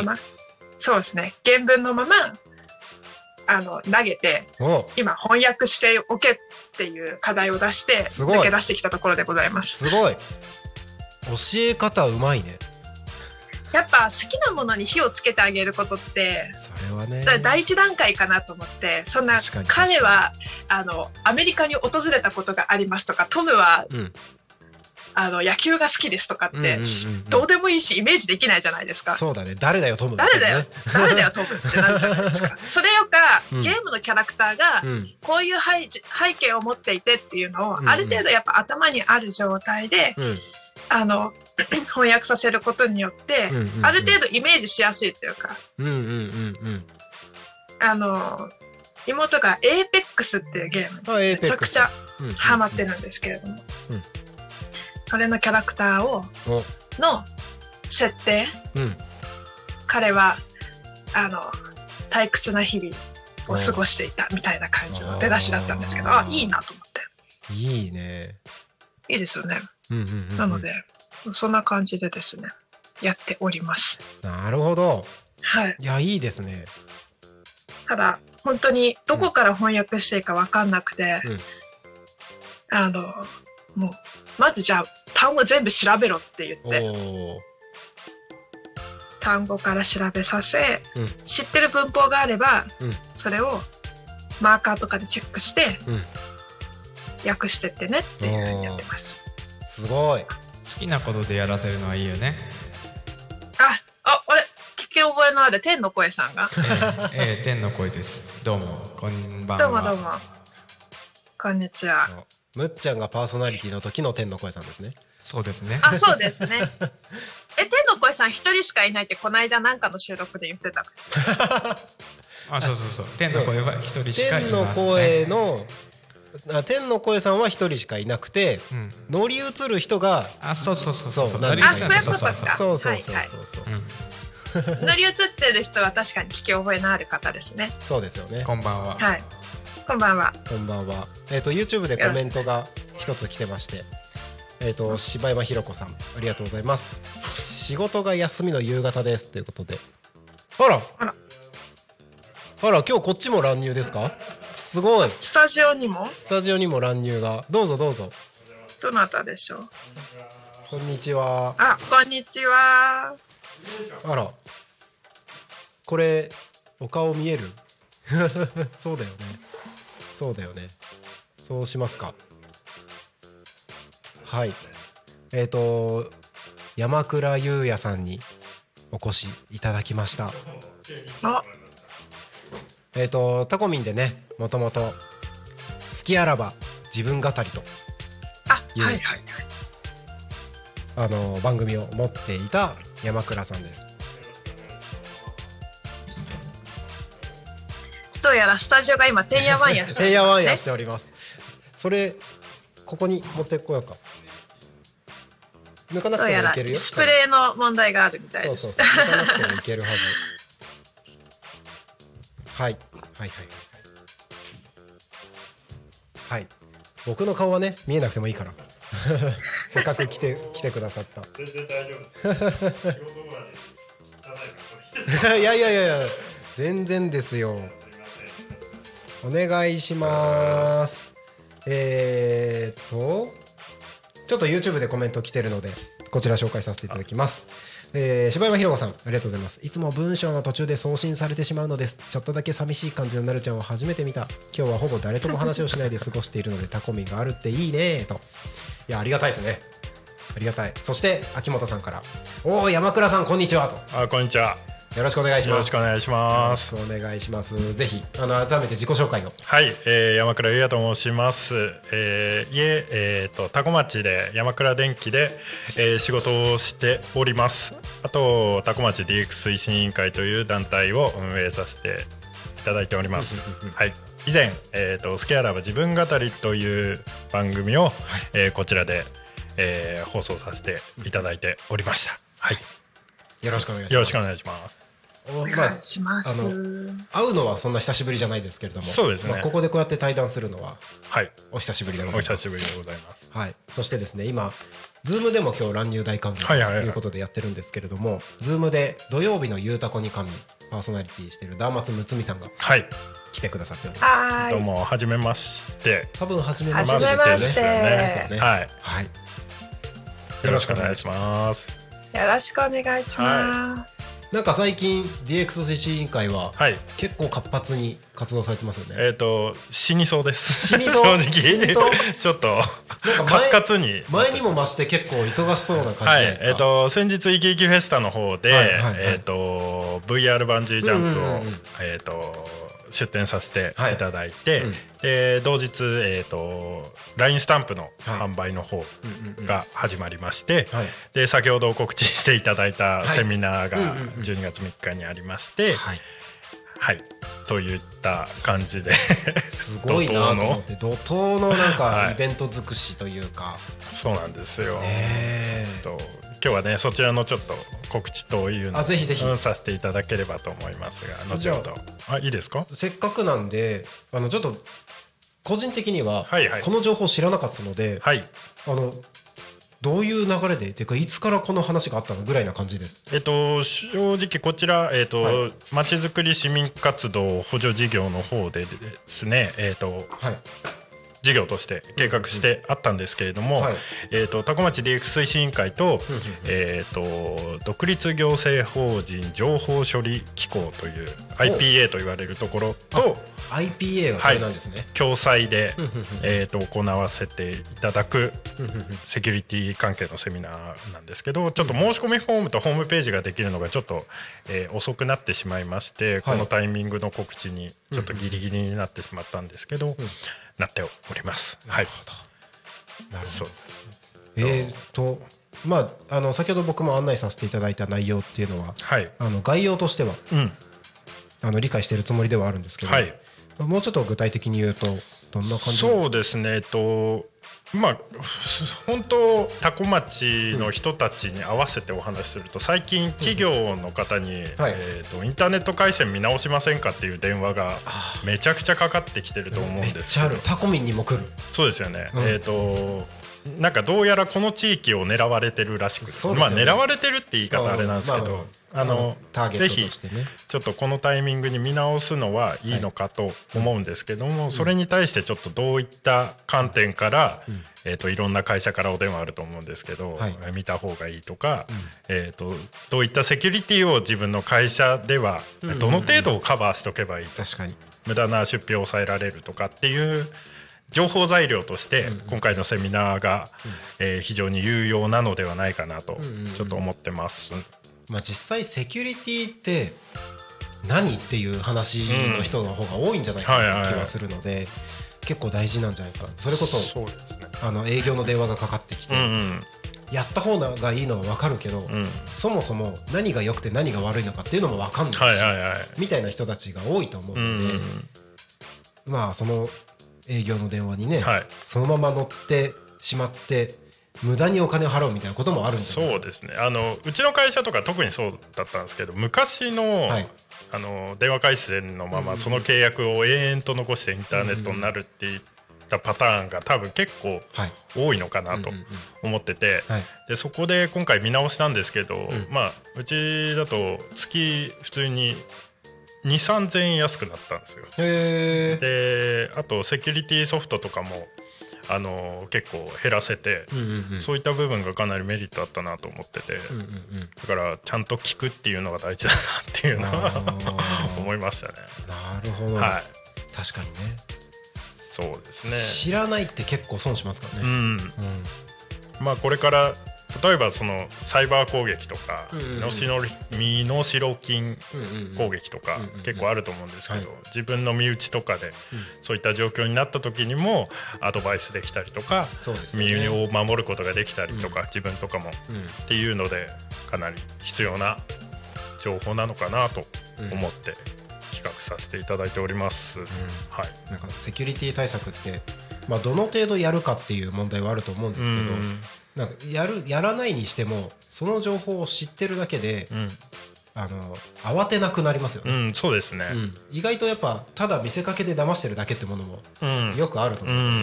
そうですね、原文のまま投げて、今翻訳しておけっていう課題を出して抜け出してきたところでございます。すごい。教え方うまいね。やっぱ好きなものに火をつけてあげることってそれは、ね、第一段階かなと思って。そんな彼はアメリカに訪れたことがありますとか、トムは、野球が好きですとかって、どうでもいいしイメージできないじゃないですか。そうだね。誰だよトム、誰だよトムってなるじゃないですか。それよか、ゲームのキャラクターがこういう 背景を持っていてっていうのを、ある程度やっぱ頭にある状態で、翻訳させることによって、ある程度イメージしやすいというか、妹が APEX っていうゲームにめちゃくちゃハマってるんですけれども、それのキャラクターの設定、彼は退屈な日々を過ごしていたみたいな感じの出だしだったんですけど、いいなと思って。いいね。いいですよね。なのでそんな感じでですね、やっております。なるほど。はい。いや、いいですね。ただ本当にどこから翻訳していいか分かんなくて、もうまずじゃあ単語全部調べろって言って、単語から調べさせ、知ってる文法があれば、それをマーカーとかでチェックして、訳してってねっていう風にやってます。すごい。好きなことでやらせるのはいいよね。あれ聞き覚えのある天の声さんが天の声です。どうもこんばんは。どうもこんにちは。むっちゃんがパーソナリティの時の天の声さんですね。そうですね。あ、そうですね。天の声さん一人しかいないってこないだなんかの収録で言ってたあ、そう天の声は一人しかいない、ね、天の声さんは一人しかいなくて、乗り移る人がそういうことか。そう乗り移ってる人は確かに聞き覚えのある方ですね。そうですよね。こんばんは。はい、こんばんは。YouTube でコメントが一つ来てまして、柴山ひろ子さん、ありがとうございます。仕事が休みの夕方ですということで、あら今日こっちも乱入ですか。すごい。スタジオにも乱入が。どうぞ。どなたでしょう。こんにちは。あ、こんにちは。あら、これお顔見える？そうだよね、そうだよね、そうしますか。はい、山倉優也さんにお越しいただきました。あ、タコミンでね、もともと好きあらば自分語りという、はいはいはい、番組を持っていた山倉さんです。どうやらスタジオが今てんやわんやしておりますね。てんやわんやしております。それここに持ってこようか。抜かなくてもいけるよ。ディスプレイの問題があるみたいです。そうそうそう、抜かなくてもいけるはず。はいはいはいはい、僕の顔はね見えなくてもいいからせっかく来てくださった。全然大丈夫です。仕事もないです。いやいやいや全然ですよ。お願いします。ちょっと YouTube でコメント来てるのでこちら紹介させていただきます。柴山ひろ子さん、ありがとうございます。いつも文章の途中で送信されてしまうのです。ちょっとだけ寂しい感じのなるちゃんを初めて見た。今日はほぼ誰とも話をしないで過ごしているのでタコミがあるっていいねと。いや、ありがたいですね、ありがたい。そして秋元さんから、おー、山倉さんこんにちはと。あ、こんにちは、よろしくお願いします。よろしくお願いします。よろしくお願いします。ぜひ改めて自己紹介を。はい、山倉優也と申します。多古町で山倉電機で、仕事をしております。あと多古町 DX 推進委員会という団体を運営させていただいております。はい。以前、好きあらば自分語りという番組を、こちらで、放送させていただいておりました。はい。よろしくお願いします。よろしくお願いします。お願いします。会うのはそんな久しぶりじゃないですけれども、そうですね、ここでこうやって対談するのは、はい、お久しぶりでございます。お久しぶりでございます。はい。そしてですね、今 Zoom でも今日乱入大歓迎ということでやってるんですけれども、はいはいはいはい、Zoom で土曜日のゆうたこに神パーソナリティしてるダーマツムツミさんが来てくださっております。はい、どうも初めまして。多分初めましてですよね。はいはい。よろしくお願いします。よろしくお願いします、はい、なんか最近 DX 推進委員会は結構活発に活動されてますよね、はい、死にそうです。死にそう正直死にそうちょっとなんかカツカツに前にも増して結構忙しそうな感じですか、はい、先日イキイキフェスタの方で、はいはいはい、VR バンジージャンプを、うんうんうんうん、出展させていただいて、はい、うん、同日、LINE スタンプの販売の方が始まりまして、はい、で先ほど告知していただいたセミナーが12月3日にありまして、はいはい、といった感じで、すごいなと思って怒涛のなんかイベント尽くしというか、はい、そうなんですよ、今日はねそちらのちょっと告知というのをぜひぜひさせていただければと思いますが、後ほど。あ、いいですか。せっかくなんでちょっと個人的にはこの情報知らなかったので、はいはい、どういう流れでてかいつからこの話があったのぐらいな感じです。正直こちらまちづくり市民活動補助事業の方でですね、はい、事業として計画してあったんですけれども、多古町 DX 推進委員会と、うんうんうん、独立行政法人情報処理機構という IPA と言われるところと IPA はそれなんですね、はい、共催で、行わせていただくセキュリティ関係のセミナーなんですけど、ちょっと申し込みフォームとホームページができるのがちょっと、遅くなってしまいまして、はい、このタイミングの告知にちょっとギリギリになってしまったんですけど、うん、なっております。はい、なるほど。まあ、先ほど僕も案内させていただいた内容っていうのは、はい、概要としては、うん、理解しているつもりではあるんですけど、はい、もうちょっと具体的に言うとどんな感じですか。そうですね、まあ、本当多古町の人たちに合わせてお話しすると、最近企業の方に、はい、インターネット回線見直しませんかっていう電話がめちゃくちゃかかってきてると思うんですけど、めっちゃある。タコミンにも来る。そうですよね、なんかどうやらこの地域を狙われてるらしくて、ね、まあ、狙われてるって言い方あれなんですけど、まあまあターゲットとしてね、ぜひちょっとこのタイミングに見直すのはいいのかと思うんですけども、はい、それに対してちょっとどういった観点から、うん、いろんな会社からお電話あると思うんですけど、はい、見た方がいいとか、うん、どういったセキュリティを自分の会社ではどの程度をカバーしとけばいいと、うんうんうん、無駄な出費を抑えられるとかっていう情報材料として今回のセミナーが非常に有用なのではないかなとちょっと思ってます、まあ、実際セキュリティって何っていう話の人の方が多いんじゃないかなという気がするので結構大事なんじゃないかそれこそ営業の電話がかかってきてやった方がいいのは分かるけど、そもそも何が良くて何が悪いのかっていうのも分かんないし、みたいな人たちが多いと思うので、まあその営業の電話にね、そのまま乗ってしまって無駄にお金を払うみたいなこともあるんじゃない？そうですね。うちの会社とか特にそうだったんですけど、昔の、電話回線のままその契約を延々と残してインターネットになるっていうパターンが多分結構多いのかなと思ってて、でそこで今回見直したんですけど、うちだと月普通に 2,3,000 円安くなったんですよ。であとセキュリティソフトとかも結構減らせて、そういった部分がかなりメリットあったなと思ってて、だからちゃんと聞くっていうのが大事だなっていうのは思いましたね。なるほど、確かにね。そうですね、知らないって結構損しますからね、まあ、これから例えばそのサイバー攻撃とか身の代金攻撃とか結構あると思うんですけど、自分の身内とかでそういった状況になった時にもアドバイスできたりとか、身を守ることができたりとか、自分とかもっていうのでかなり必要な情報なのかなと思って企画させていただいております、なんかセキュリティ対策って、まあ、どの程度やるかっていう問題はあると思うんですけど、なんかやらないにしてもその情報を知ってるだけで、慌てなくなりますよね、そうですね、意外とやっぱただ見せかけで騙してるだけってものもよくあると思います、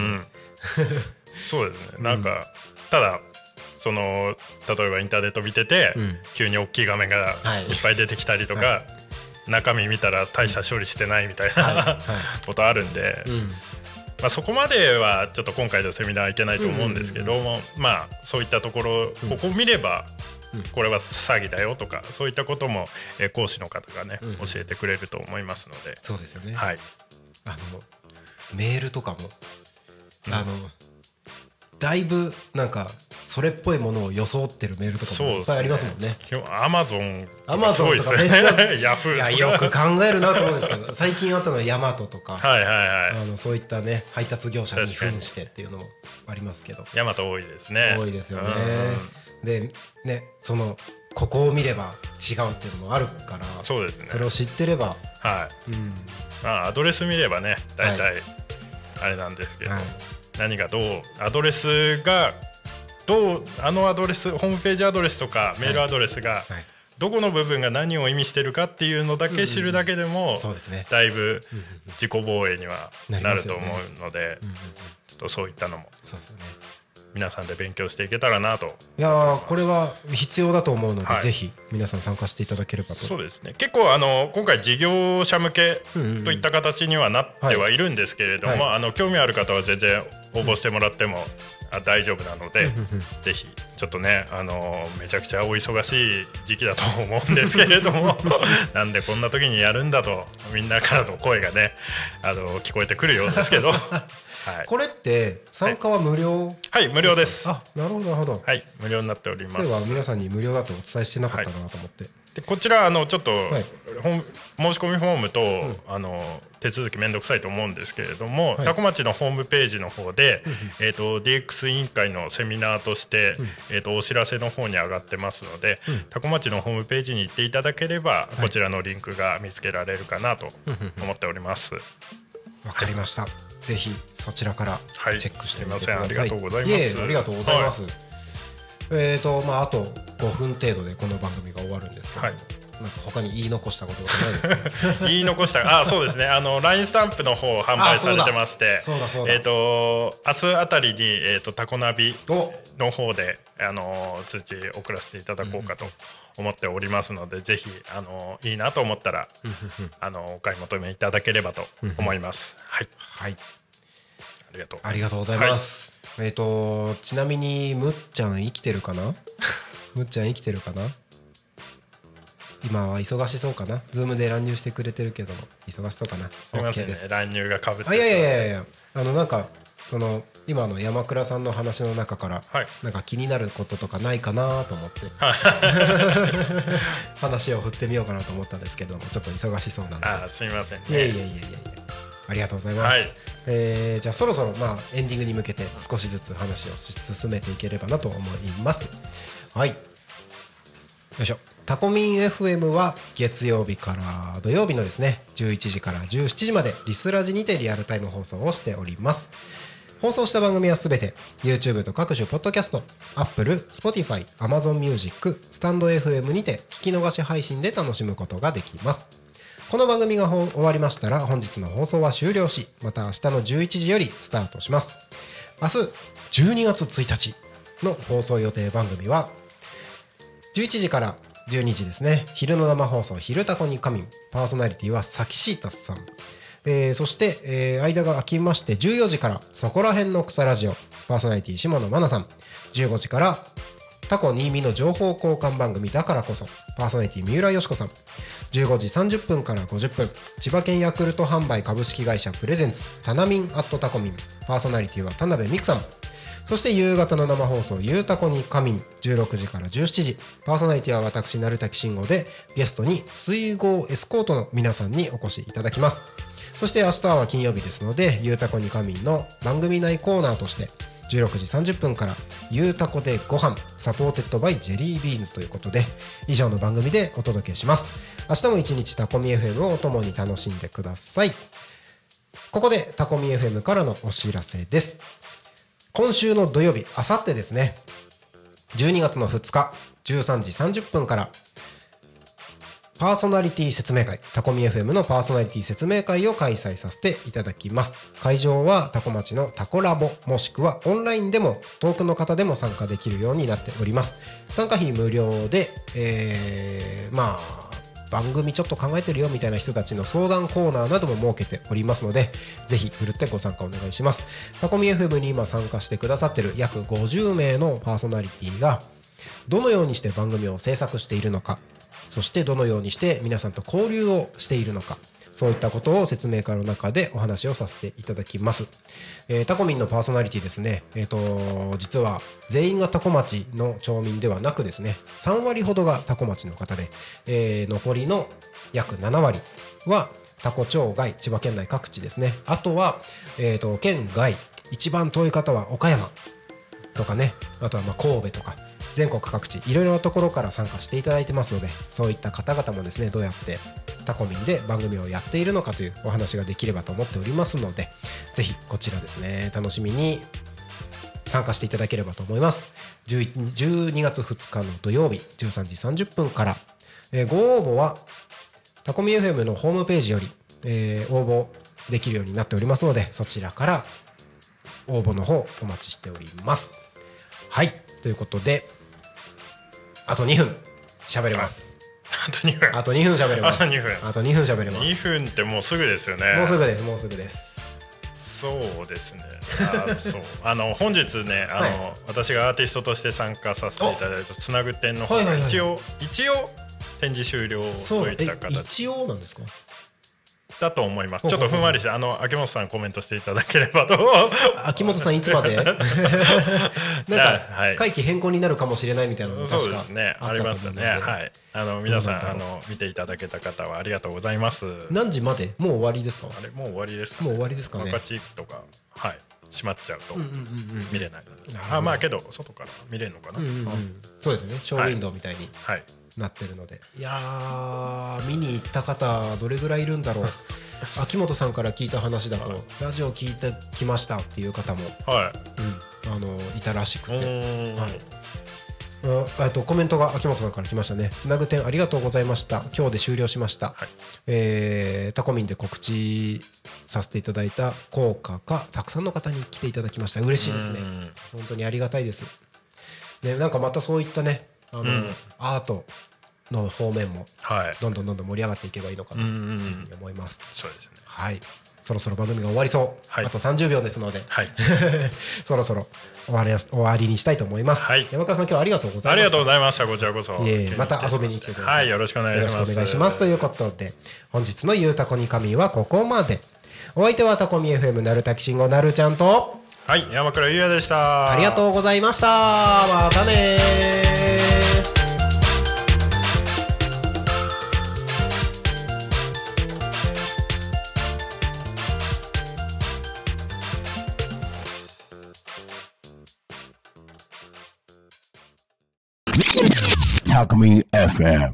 そうですね。なんか、ただ例えばインターネット見てて、急に大きい画面がいっぱい出てきたりとか、中身見たら大した処理してないみたいなことあるんで、そこまではちょっと今回のセミナーいけないと思うんですけども、そういったところ、ここ見ればこれは詐欺だよとか、そういったことも講師の方がね教えてくれると思いますので。そうですよね、メールとかもだいぶなんかそれっぽいものを装ってるメールとかもいっぱいありますもんね。Amazon とかすごいですね。ヤフーとかよく考えるなと思うんですけど、最近あったのはヤマトとか、そういったね配達業者に扮してっていうのもありますけど、ヤマト多いですね。多いですよね。でね、ここを見れば違うっていうのもあるから、そうですね。それを知ってれば、アドレス見ればね、だいたいあれなんですけど、何がどうアドレスがどうアドレス、ホームページアドレスとかメールアドレスがどこの部分が何を意味してるかっていうのだけ知るだけでもだいぶ自己防衛にはなると思うので、ちょっとそういったのも皆さんで勉強していけたらなと。いや、これは必要だと思うので、ぜひ皆さん参加していただければと。そうですね。結構今回事業者向けといった形にはなってはいるんですけれども、興味ある方は全然応募してもらっても大丈夫なので、ぜひちょっとね、めちゃくちゃお忙しい時期だと思うんですけれどもなんでこんな時にやるんだとみんなからの声がね聞こえてくるようですけどこれって参加は無料ですか？はい、無料です。あ、なるほどなるほど。はい、無料になっております。それは皆さんに無料だとお伝えしてなかったかなと思って、でこちらちょっと、申し込みフォームと、手続きめんどくさいと思うんですけれども、多古町のホームページの方で、DX 委員会のセミナーとして、お知らせの方に上がってますので、多古町のホームページに行っていただければ、こちらのリンクが見つけられるかなと思っております。わかりました、ぜひそちらからチェックしてみてください。ありがとうございます。ありがとうございます。あと5分程度でこの番組が終わるんですけど、なんか他に言い残したことはないですか？言い残したそうですね、LINE スタンプの方販売されてまして、明日あたりに、タコナビの方で、通知送らせていただこうかと思っておりますので、ぜひいいなと思ったらお買い求めいただければと思います。ありがとうございます。ちなみにむっちゃん生きてるかな？むっちゃん生きてるかな？今は忙しそうかな。Zoom で乱入してくれてるけど忙しそうかな。OK です。ね、乱入が被ってそう。あ、いやいやいや、なんかその今の山倉さんの話の中から、はい、なんか気になることとかないかなと思って話を振ってみようかなと思ったんですけども、ちょっと忙しそうなんで。あ、すみません、ね。いやいやいやいや。ありがとうございます。はい、じゃあそろそろ、まあ、エンディングに向けて少しずつ話を進めていければなと思います。はい。よいしょ。タコミン FM は月曜日から土曜日のですね11時から17時までリスラジにてリアルタイム放送をしております。放送した番組はすべて YouTube と各種ポッドキャスト Apple、Spotify、AmazonMusic、stand FM にて聞き逃し配信で楽しむことができます。この番組が終わりましたら本日の放送は終了し、また明日の11時よりスタートします。明日12月1日の放送予定番組は11時から12時ですね、昼の生放送昼タコにカミン、パーソナリティはサキシータスさん、そして、間が空きまして14時からそこら辺の草ラジオ、パーソナリティ下野真奈さん、15時からタコ新見の情報交換番組だからこそ、パーソナリティ三浦よしこさん、15時30分から50分、千葉県ヤクルト販売株式会社プレゼンツタナミンアットタコミン、パーソナリティは田辺美久さん、そして夕方の生放送ゆうたこにかみん、16時から17時、パーソナリティは私なるたきしんごで、ゲストに水郷エスコートの皆さんにお越しいただきます。そして明日は金曜日ですので、ゆうたこにかみんの番組内コーナーとして16時30分からゆうたこでご飯サポーテッドバイジェリービーンズということで、以上の番組でお届けします。明日も一日タコミ FM をお共に楽しんでください。ここでタコミ FM からのお知らせです。今週の土曜日、あさってですね、12月の2日13時30分からパーソナリティ説明会、タコミ FM のパーソナリティ説明会を開催させていただきます。会場はタコ町のタコラボ、もしくはオンラインでも遠くの方でも参加できるようになっております。参加費無料で、まあ番組ちょっと考えてるよみたいな人たちの相談コーナーなども設けておりますので、ぜひふるってご参加お願いします。タコミ FM に今参加してくださってる約50名のパーソナリティがどのようにして番組を制作しているのか、そしてどのようにして皆さんと交流をしているのか、そういったことを説明会の中でお話をさせていただきます。タコミンのパーソナリティですね、実は全員がタコ町の町民ではなくですね、3割ほどがタコ町の方で、残りの約7割はタコ町外、千葉県内各地ですね。あとは、県外、一番遠い方は岡山とかね、あとはまあ神戸とか、全国各地いろいろなところから参加していただいてますので、そういった方々もですね、どうやってタコミンで番組をやっているのかというお話ができればと思っておりますので、ぜひこちらですね、楽しみに参加していただければと思います。12月2日の土曜日13時30分から、ご応募はタコミ FM のホームページより、応募できるようになっておりますので、そちらから応募の方お待ちしております。はい、ということであと2分喋れます。あと2分喋れます。あと2分喋れます。2分ってもうすぐですよね。もうすぐです。そうですね。そう本日ね、はい、私がアーティストとして参加させていただいたつなぐ展の方が一応展示終了といった形。一応なんですか？だと思います。ちょっとふんわりして、秋元さんコメントしていただければと。秋元さんいつまで？なんか会期変更になるかもしれないみたいなのも確かありましたね。はい。皆さん見ていただけた方はありがとうございます。何時まで？もう終わりですか？あれもう終わりですかね。もう終わりですかね。赤チとかはい閉まっちゃうと見れない。あまあけど外から見れるのかな。そうですね。ショーウィンドウみたいに。はい。なってるので、いや見に行った方どれぐらいいるんだろう。秋元さんから聞いた話だと、はい、ラジオ聞いてきましたっていう方も、はい、いたらしくて、はい、コメントが秋元さんから来ましたね。つなぐ点ありがとうございました。今日で終了しました、はい、タコミンで告知させていただいた効果がたくさんの方に来ていただきました。嬉しいですね。本当にありがたいです、ね、なんかまたそういったねアートの方面もどんどん盛り上がっていけばいいのかなというふうに思います。そうですね。はい。そろそろ番組が終わりそう、はい、あと30秒ですので、はい、そろそろ終わりにしたいと思います、はい、山川さん今日はありがとうございました。ありがとうございました。こちらこそ、また遊びに来てください、はい、よろしくお願いします。よろしくお願いします。ということで本日のゆうたこに神はここまで。お相手はタコミ FM なるたきしんごなるちゃんと、はい、山倉優也でした。ありがとうございました。またね。Tacomin FM